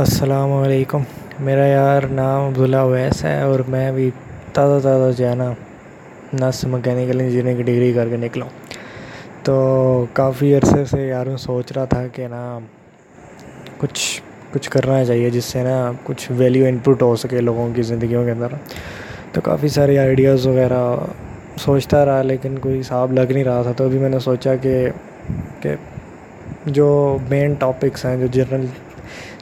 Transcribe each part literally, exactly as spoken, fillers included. السلام علیکم، میرا یار نام عبداللہ اویس ہے اور میں ابھی تازہ تازہ جو ہے نا نرس مکینیکل انجینئرنگ کی ڈگری کر کے نکلا ہوں، تو کافی عرصے سے یار میں سوچ رہا تھا کہ نا کچھ کچھ کرنا چاہیے جس سے نا کچھ ویلیو ان پٹ ہو سکے لوگوں کی زندگیوں کے اندر، تو کافی سارے آئیڈیاز وغیرہ سوچتا رہا لیکن کوئی حساب لگ نہیں رہا تھا، تو ابھی میں نے سوچا کہ کہ جو مین ٹاپکس ہیں، جو جنرل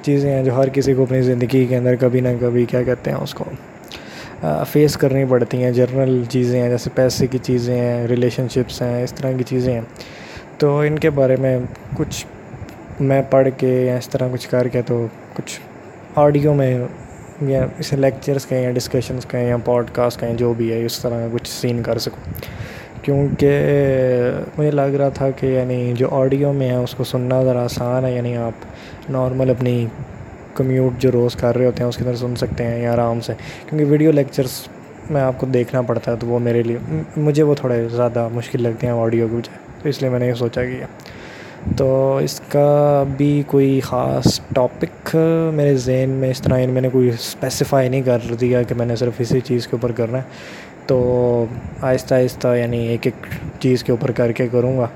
چیزیں ہیں جو ہر کسی کو اپنی زندگی کے اندر کبھی نہ کبھی کیا کہتے ہیں اس کو فیس کرنی پڑتی ہیں، جنرل چیزیں ہیں جیسے پیسے کی چیزیں ہیں، ریلیشن شپس ہیں، اس طرح کی چیزیں ہیں، تو ان کے بارے میں کچھ میں پڑھ کے یا اس طرح کچھ کر کے تو کچھ آڈیو میں یا اسے لیکچرز کہیں یا ڈسکشنز کہیں یا پوڈ کاسٹ کہیں جو بھی ہے اس طرح کا کچھ سین کر سکوں، کیونکہ مجھے لگ رہا تھا کہ یعنی جو آڈیو میں ہے اس کو سننا ذرا آسان ہے، یعنی آپ نارمل اپنی کمیوٹ جو روز کر رہے ہوتے ہیں اس کے اندر سن سکتے ہیں یا آرام سے، کیونکہ ویڈیو لیکچرز میں آپ کو دیکھنا پڑتا ہے تو وہ میرے لیے مجھے وہ تھوڑے زیادہ مشکل لگتے ہیں آڈیو کے بجائے، تو اس لیے میں نے یہ سوچا کہ تو اس کا بھی کوئی خاص ٹاپک میرے ذہن میں اس طرح میں نے کوئی اسپیسیفائی نہیں کر دیا کہ میں نے صرف اسی چیز کے اوپر کرنا ہے، تو آہستہ آہستہ یعنی ایک ایک چیز کے اوپر کر کے کروں گا،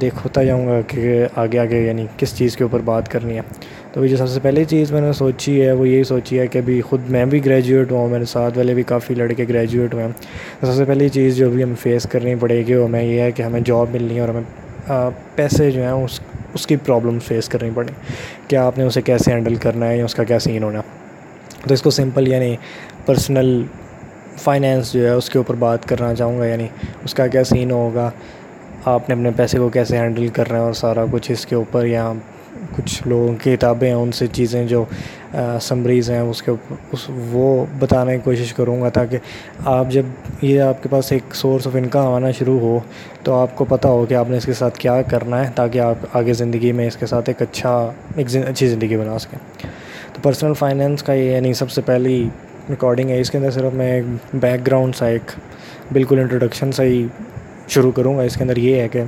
دیکھتا جاؤں گا کہ آگے آگے یعنی کس چیز کے اوپر بات کرنی ہے، تو جو سب سے پہلی چیز میں نے سوچی ہے وہ یہی سوچی ہے کہ ابھی خود میں بھی گریجویٹ ہوں، میرے ساتھ والے بھی کافی لڑکے گریجویٹ ہوئے ہیں، تو سب سے پہلی چیز جو بھی ہمیں فیس کرنی پڑے گی وہ ہمیں یہ ہے کہ ہمیں جاب ملنی ہے اور ہمیں پیسے جو ہیں اس اس کی پرابلم فیس کرنی پڑیں کہ آپ نے اسے کیسے ہینڈل کرنا ہے یا اس کا کیا سین ہونا ہے، تو اس کو سمپل یعنی پرسنل فائنینس جو ہے اس کے اوپر بات کرنا چاہوں گا، یعنی اس کا کیا سین ہوگا، آپ نے اپنے پیسے کو کیسے ہینڈل کرنا ہے اور سارا کچھ اس کے اوپر، یا کچھ لوگوں کی کتابیں ہیں ان سے چیزیں جو سمریز ہیں اس کے اوپر اس وہ بتانے کی کوشش کروں گا، تاکہ آپ جب یہ آپ کے پاس ایک سورس آف انکم آنا شروع ہو تو آپ کو پتہ ہو کہ آپ نے اس کے ساتھ کیا کرنا ہے، تاکہ آپ آگے زندگی میں اس کے ساتھ ایک اچھا ایک اچھی زندگی بنا سکیں، تو پرسنل فائنینس کا یہ یعنی سب سے پہلی ریکارڈنگ ہے، اس کے اندر صرف میں ایک بیک گراؤنڈ سا ایک بالکل انٹروڈکشن سے ہی شروع کروں گا، اس کے اندر یہ ہے کہ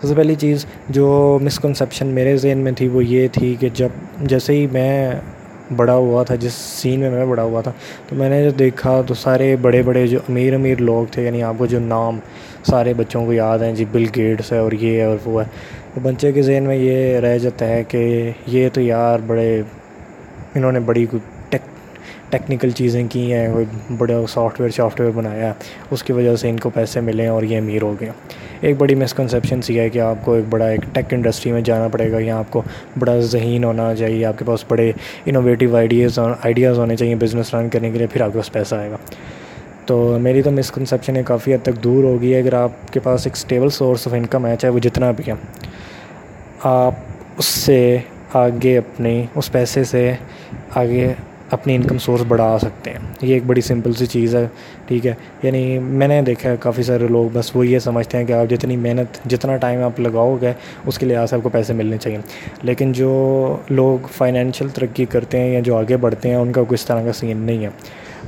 سب سے پہلی چیز جو مسکنسیپشن میرے ذہن میں تھی وہ یہ تھی کہ جب جیسے ہی میں بڑا ہوا تھا، جس سین میں میں بڑا ہوا تھا، تو میں نے جو دیکھا تو سارے بڑے بڑے جو امیر امیر لوگ تھے، یعنی آپ کو جو نام سارے بچوں کو یاد ہیں، جی بل گیٹس ہے اور یہ ہے اور وہ ہے، تو بچے کے ذہن میں یہ رہ جاتا ہے کہ یہ تو یار بڑے انہوں نے بڑی ٹیکنیکل چیزیں کی ہیں، کوئی بڑا سافٹ ویئر سافٹ ویئر بنایا اس کی وجہ سے ان کو پیسے ملے اور یہ امیر ہو گیا، ایک بڑی مسکنسیپشن سی ہے کہ آپ کو ایک بڑا ایک ٹیک انڈسٹری میں جانا پڑے گا، یا آپ کو بڑا ذہین ہونا چاہیے، آپ کے پاس بڑے انوویٹیو آئیڈیاز آئیڈیاز ہونے چاہیے بزنس رن کرنے کے لیے، پھر آپ کے پاس پیسہ آئے گا، تو میری تو مسکنسیپشن ہے کافی حد تک دور ہوگی اگر آپ کے پاس ایک اسٹیبل سورس آف انکم ہے، چاہے وہ جتنا بھی ہے، آپ اس سے آگے اپنے اس پیسے سے آگے اپنی انکم سورس بڑھا سکتے ہیں، یہ ایک بڑی سمپل سی چیز ہے، ٹھیک ہے، یعنی میں نے دیکھا ہے کافی سارے لوگ بس وہ یہ سمجھتے ہیں کہ آپ جتنی محنت جتنا ٹائم آپ لگاؤ گے اس کے لحاظ سے آپ کو پیسے ملنے چاہیے، لیکن جو لوگ فائنینشیل ترقی کرتے ہیں یا جو آگے بڑھتے ہیں ان کا کوئی اس طرح کا سین نہیں ہے،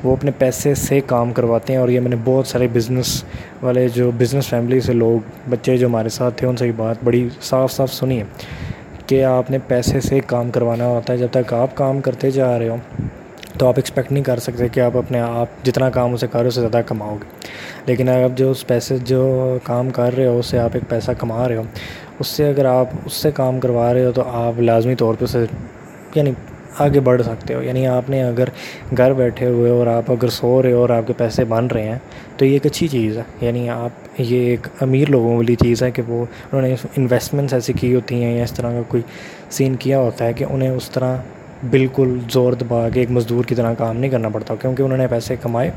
وہ اپنے پیسے سے کام کرواتے ہیں، اور یہ میں نے بہت سارے بزنس والے جو بزنس فیملی سے لوگ بچے جو ہمارے ساتھ تھے ان سے یہ بات بڑی صاف صاف سنی ہے کہ آپ نے پیسے سے کام کروانا ہوتا ہے، جب تک آپ کام کرتے جا رہے ہو تو آپ ایکسپیکٹ نہیں کر سکتے کہ آپ اپنے آپ جتنا کام اسے کر رہے ہو اس سے زیادہ کماؤ گے، لیکن اگر آپ جو اس پیسے جو کام کر رہے ہو اس سے آپ ایک پیسہ کما رہے ہو، اس سے اگر آپ اس سے کام کروا رہے ہو تو آپ لازمی طور پہ اسے یعنی آگے بڑھ سکتے ہو، یعنی آپ نے اگر گھر بیٹھے ہوئے اور آپ اگر سو رہے ہو اور آپ کے پیسے بن رہے ہیں تو یہ ایک اچھی چیز ہے، یعنی آپ یہ ایک امیر لوگوں والی چیز ہے کہ وہ انہوں نے انویسٹمنٹس ایسی کی ہوتی ہیں یا اس طرح کا کوئی سین کیا ہوتا ہے کہ انہیں اس طرح بالکل زور دبا کے ایک مزدور کی طرح کام نہیں کرنا پڑتا، کیونکہ انہوں نے پیسے کمائے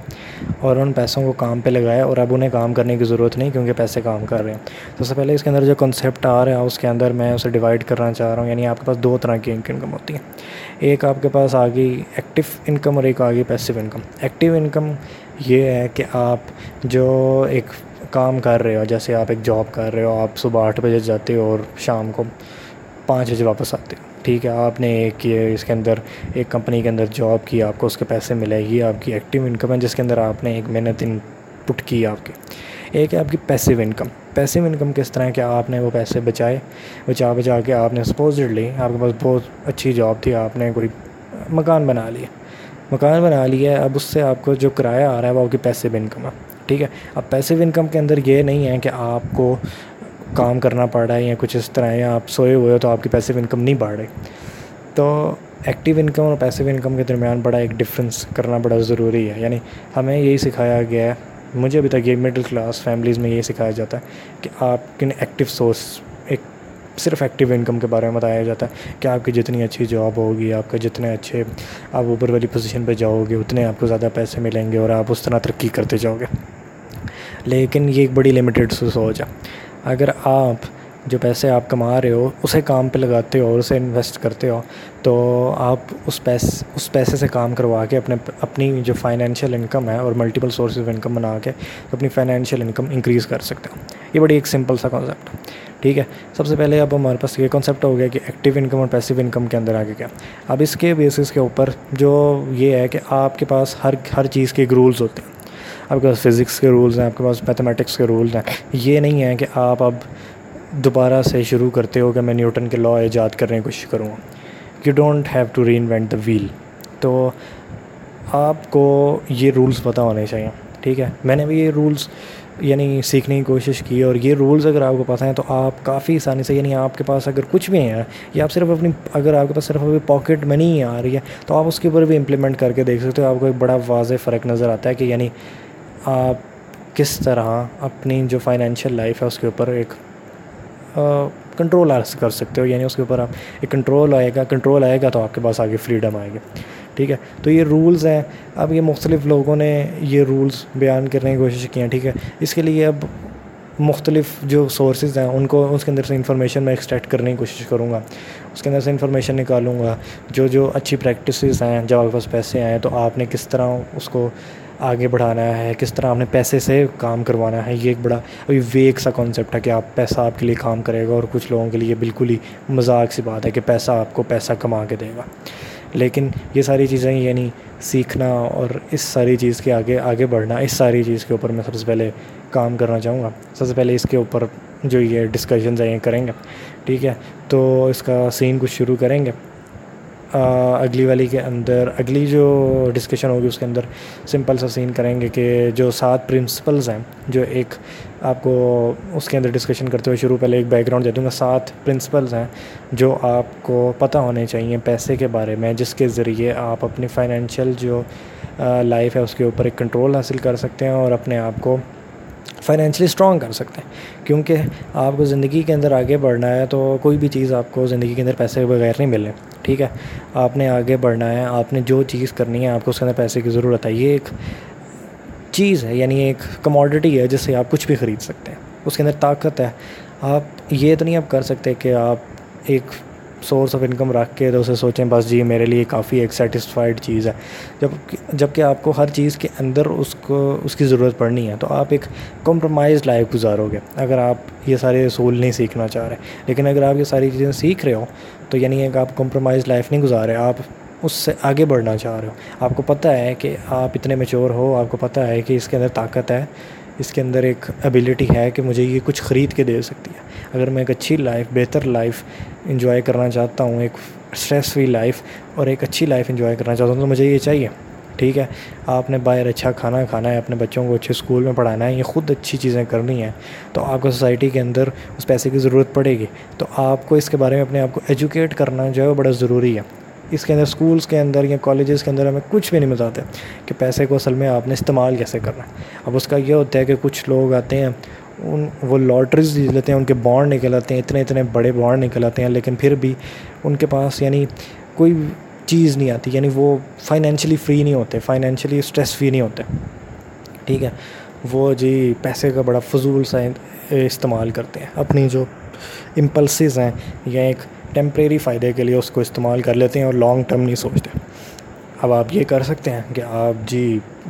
اور ان پیسوں کو کام پہ لگایا اور اب انہیں کام کرنے کی ضرورت نہیں کیونکہ پیسے کام کر رہے ہیں، تو سب سے پہلے اس کے اندر جو کنسیپٹ آ رہا ہے اس کے اندر میں اسے ڈیوائڈ کرنا چاہ رہا ہوں، یعنی آپ کے پاس دو طرح کی انکم ہوتی ہے، ایک آپ کے پاس آ گئی ایکٹیو انکم اور ایک آ گئی پیسو انکم، ایکٹیو انکم یہ ہے کہ آپ جو ایک کام کر رہے ہو، جیسے آپ ایک جاب کر رہے ہو، آپ صبح آٹھ بجے جاتے ہو اور شام کو پانچ بجے واپس آتے ہو، ٹھیک ہے، آپ نے ایک یہ اس کے اندر ایک کمپنی کے اندر جاب کی، آپ کو اس کے پیسے ملے، یہ آپ کی ایکٹیو انکم ہے جس کے اندر آپ نے ایک محنت ان پٹ کی آپ کی، ایک ہے آپ کی پیسو انکم، پیسو انکم کس طرح کہ آپ نے وہ پیسے بچائے بچا بچا کے آپ نے سپوزڈلی آپ کے پاس بہت اچھی جاب تھی، آپ نے کوئی مکان بنا لیا مکان بنا لیا ہے اب اس سے آپ کو جو کرایہ آ رہا ہے وہ آپ کی پیسے بھی انکم ہے، ٹھیک ہے. اب پیسے بھی انکم کے اندر یہ نہیں ہے کہ آپ کو کام کرنا پڑ رہا ہے یا کچھ اس طرح، یا آپ سوئے ہوئے ہو تو آپ کی پیسے بھی انکم نہیں بڑھ رہی. تو ایکٹیو انکم اور پیسو انکم کے درمیان بڑا ایک ڈفرینس کرنا بڑا ضروری ہے. یعنی ہمیں یہی سکھایا گیا ہے، مجھے ابھی تک یہ مڈل کلاس فیملیز میں یہی سکھایا جاتا ہے کہ آپ کے ایکٹیو سورس، ایک صرف ایکٹیو انکم کے بارے میں بتایا جاتا ہے کہ آپ کی جتنی اچھی جاب ہوگی، آپ کا جتنے اچھے آپ اوپر والی پوزیشن پہ جاؤ گے اتنے آپ کو زیادہ پیسے ملیں گے اور آپ اس طرح ترقی کرتے جاؤ گے. لیکن یہ ایک بڑی لمیٹڈ سوچ ہے. اگر آپ جو پیسے آپ کما رہے ہو اسے کام پہ لگاتے ہو اور اسے انویسٹ کرتے ہو تو آپ اس پیسے اس پیسے سے کام کروا کے اپنے اپنی جو فائنینشیل انکم ہے اور ملٹیپل سورسز آف انکم بنا کے اپنی فائنینشیل انکم انکریز کر سکتے ہو. یہ بڑی ایک سمپل سا کانسیپٹ ہے، ٹھیک ہے. سب سے پہلے اب ہمارے پاس یہ کانسیپٹ ہو گیا کہ ایکٹیو انکم اور پیسو انکم کے اندر آگے کیا. اب اس کے بیسس کے اوپر جو یہ ہے کہ آپ کے پاس ہر ہر چیز کے ایک رولز ہوتے ہیں. آپ کے پاس فزکس کے رولز ہیں، آپ کے پاس میتھمیٹکس کے رولز ہیں. یہ نہیں ہے کہ آپ اب دوبارہ سے شروع کرتے ہو کہ میں نیوٹن کے لاء ایجاد کرنے کی کوشش کروں گا. You don't have to reinvent the wheel. تو آپ کو یہ رولز پتہ ہونے چاہیے، ٹھیک ہے. میں نے بھی یہ رولز یعنی سیکھنے کی کوشش کی اور یہ رولز اگر آپ کو پتہ ہیں تو آپ کافی آسانی سے، یعنی آپ کے پاس اگر کچھ بھی ہے یا آپ صرف اپنی اگر آپ کے پاس صرف ابھی پاکٹ منی آ رہی ہے تو آپ اس کے اوپر بھی امپلیمنٹ کر کے دیکھ سکتے ہو. آپ کو ایک بڑا واضح فرق نظر آتا ہے کہ یعنی آپ کس طرح اپنی جو فائنینشیل لائف ہے اس کے اوپر ایک کنٹرول uh, کر سکتے ہو. یعنی اس کے اوپر آپ ایک کنٹرول آئے گا کنٹرول آئے گا تو آپ کے پاس آگے فریڈم آئے گی، ٹھیک ہے. تو یہ رولز ہیں. اب یہ مختلف لوگوں نے یہ رولز بیان کرنے کی کوشش کی ہیں، ٹھیک ہے. اس کے لیے اب مختلف جو سورسز ہیں ان کو اس کے اندر سے انفارمیشن میں ایکسٹریکٹ کرنے کی کوشش کروں گا، اس کے اندر سے انفارمیشن نکالوں گا. جو جو اچھی پریکٹسز ہیں، جب آپ کے پاس پیسے آئیں تو آپ نے کس طرح اس کو آگے بڑھانا ہے، کس طرح آپ نے پیسے سے کام کروانا ہے. یہ ایک بڑا ابھی ویگ سا کانسیپٹ ہے کہ آپ پیسہ آپ کے لیے کام کرے گا اور کچھ لوگوں کے لیے بالکل ہی مذاق سی بات ہے کہ پیسہ آپ کو پیسہ کما کے دے گا. لیکن یہ ساری چیزیں یعنی سیکھنا اور اس ساری چیز کے آگے آگے بڑھنا، اس ساری چیز کے اوپر میں سب سے پہلے کام کرنا چاہوں گا. سب سے پہلے اس کے اوپر جو یہ ڈسکشنز ہیں یہ کریں گے، ٹھیک ہے. تو اس کا سین کچھ شروع کریں گے. آ, اگلی والی کے اندر اگلی جو ڈسکشن ہوگی اس کے اندر سمپل سا سین کریں گے کہ جو سات پرنسپلز ہیں، جو ایک آپ کو اس کے اندر ڈسکشن کرتے ہوئے شروع پہلے ایک بیک گراؤنڈ دے دوں گا. سات پرنسپلز ہیں جو آپ کو پتہ ہونے چاہیے پیسے کے بارے میں، جس کے ذریعے آپ اپنی فائنینشیل جو لائف ہے اس کے اوپر ایک کنٹرول حاصل کر سکتے ہیں اور اپنے آپ کو فائنینشلی اسٹرانگ کر سکتے ہیں. کیونکہ آپ کو زندگی کے اندر آگے بڑھنا ہے تو کوئی بھی چیز آپ کو زندگی کے اندر پیسے کے بغیر نہیں ملے، ٹھیک ہے. آپ نے آگے بڑھنا ہے، آپ نے جو چیز کرنی ہے آپ کو اس کے اندر پیسے کی ضرورت ہے. یہ ایک چیز ہے، یعنی ایک کموڈٹی ہے جس سے آپ کچھ بھی خرید سکتے ہیں. اس کے اندر طاقت ہے. آپ یہ تو نہیں آپ کر سکتے کہ آپ ایک سورس آف انکم رکھ کے تو اسے سوچیں بس جی میرے لیے کافی ایک سیٹسفائڈ چیز ہے، جب جب کہ آپ کو ہر چیز کے اندر اس کو اس کی ضرورت پڑنی ہے. تو آپ ایک کمپرومائز لائف گزارو گے اگر آپ یہ سارے اصول نہیں سیکھنا چاہ رہے. لیکن اگر آپ یہ ساری چیزیں سیکھ رہے ہو تو یعنی ایک آپ کمپرومائز لائف نہیں گزار رہے، آپ اس سے آگے بڑھنا چاہ رہے ہو. آپ کو پتہ ہے کہ آپ اتنے میچور ہو، آپ کو پتہ ہے کہ اس کے اندر طاقت ہے، اس کے اندر ایک ایبیلٹی ہے کہ مجھے یہ کچھ خرید کے دے سکتی ہے. اگر میں ایک اچھی لائف، بہتر لائف انجوائے کرنا چاہتا ہوں، ایک اسٹریس فری لائف اور ایک اچھی لائف انجوائے کرنا چاہتا ہوں تو مجھے یہ چاہیے، ٹھیک ہے. آپ نے باہر اچھا کھانا کھانا ہے، اپنے بچوں کو اچھے اسکول میں پڑھانا ہے، یہ خود اچھی چیزیں کرنی ہیں تو آپ کو سوسائٹی کے اندر اس پیسے کی ضرورت پڑے گی. تو آپ کو اس کے بارے میں اپنے آپ کو ایجوکیٹ کرنا جو ہے وہ بڑا ضروری ہے. اس کے اندر اسکولس کے اندر یا کالجز کے اندر ہمیں کچھ بھی نہیں بتاتے کہ پیسے کو اصل میں آپ نے استعمال کیسے کرنا ہے. اب اس کا یہ ہوتا ہے کہ کچھ لوگ آتے ہیں، ان وہ لاٹریز جیت لیتے ہیں، ان کے بانڈ نکل آتے ہیں، اتنے اتنے بڑے بانڈ نکل آتے ہیں، لیکن پھر بھی ان کے پاس یعنی کوئی چیز نہیں آتی، یعنی وہ فائنینشلی فری نہیں ہوتے، فائنینشلی اسٹریس فری نہیں ہوتے، ٹھیک ہے. وہ جی پیسے کا بڑا فضول سا استعمال کرتے ہیں، اپنی جو امپلسز ہیں یا ایک ٹیمپریری فائدے کے لیے اس کو استعمال کر لیتے ہیں اور لانگ ٹرم نہیں سوچتے. اب آپ یہ کر سکتے ہیں کہ آپ جی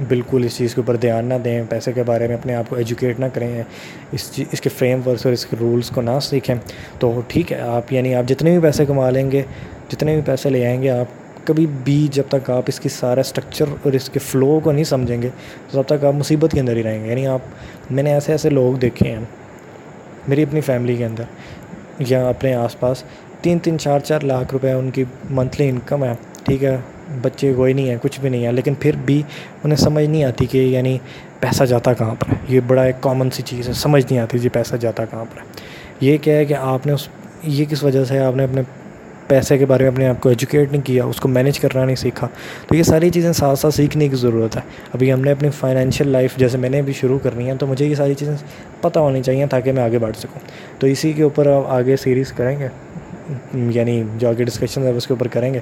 بالکل اس چیز کے اوپر دھیان نہ دیں، پیسے کے بارے میں اپنے آپ کو ایجوکیٹ نہ کریں، اس چیز اس کے فریم ورکس اور اس کے رولز کو نہ سیکھیں تو ٹھیک ہے. آپ یعنی آپ جتنے بھی پیسے کما لیں گے، جتنے بھی پیسے لے آئیں گے، آپ کبھی بھی جب تک آپ اس کی سارا اسٹرکچر اور اس کے فلو کو نہیں سمجھیں گے تو تب تک آپ مصیبت کے اندر ہی رہیں گے. یعنی آپ میں نے ایسے ایسے لوگ دیکھے ہیں میری اپنی فیملی کے اندر یا اپنے آس پاس، تین تین چار چار لاکھ روپے ان کی منتھلی انکم ہے، ٹھیک ہے. بچے کوئی نہیں ہے, کچھ بھی نہیں ہے, لیکن پھر بھی انہیں سمجھ نہیں آتی کہ یعنی پیسہ جاتا کہاں پر ہے. یہ بڑا ایک کامن سی چیز ہے, سمجھ نہیں آتی جی پیسہ جاتا کہاں پر ہے. یہ کیا ہے کہ آپ نے اس یہ کس وجہ سے آپ نے اپنے پیسے کے بارے میں اپنے آپ کو ایجوکیٹ نہیں کیا, اس کو مینیج کرنا نہیں سیکھا. تو یہ ساری چیزیں ساتھ ساتھ سیکھنے کی ضرورت ہے. ابھی ہم نے اپنی فائنینشیل لائف جیسے میں نے بھی شروع کرنی ہے, تو مجھے یہ ساری چیزیں پتہ ہونی چاہیے تاکہ میں آگے بڑھ سکوں. تو اسی کے اوپر آپ آگے سیریز کریں گے, یعنی جو آگے ڈسکشن ہے اس کے اوپر کریں گے,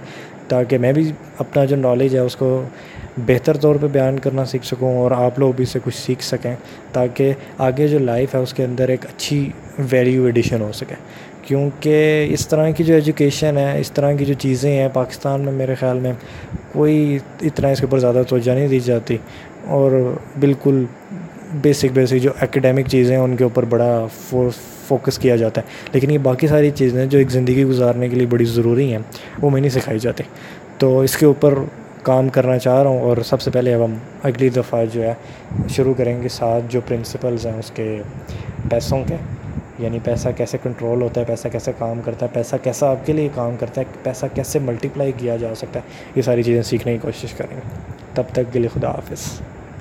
تاکہ میں بھی اپنا جو نالج ہے اس کو بہتر طور پہ بیان کرنا سیکھ سکوں اور آپ لوگ بھی اس سے کچھ سیکھ سکیں, تاکہ آگے جو لائف ہے اس کے اندر ایک اچھی ویلیو ایڈیشن ہو سکے. کیونکہ اس طرح کی جو ایجوکیشن ہے, اس طرح کی جو چیزیں ہیں پاکستان میں میرے خیال میں کوئی اتنا اس کے اوپر زیادہ توجہ نہیں دی جاتی, اور بالکل بیسک بیسک جو اکیڈمک چیزیں ہیں ان کے اوپر بڑا فوکس کیا جاتا ہے, لیکن یہ باقی ساری چیزیں جو ایک زندگی گزارنے کے لیے بڑی ضروری ہیں وہ میں نہیں سکھائی جاتی. تو اس کے اوپر کام کرنا چاہ رہا ہوں, اور سب سے پہلے اب ہم اگلی دفعہ جو ہے شروع کریں گے ساتھ جو پرنسپلز ہیں اس کے پیسوں کے, یعنی پیسہ کیسے کنٹرول ہوتا ہے, پیسہ کیسے کام کرتا ہے, پیسہ کیسا آپ کے لیے کام کرتا ہے, پیسہ کیسے ملٹیپلائی کیا جا سکتا ہے, یہ ساری چیزیں سیکھنے کی کوشش کریں گے. تب تک کے لیے خدا حافظ.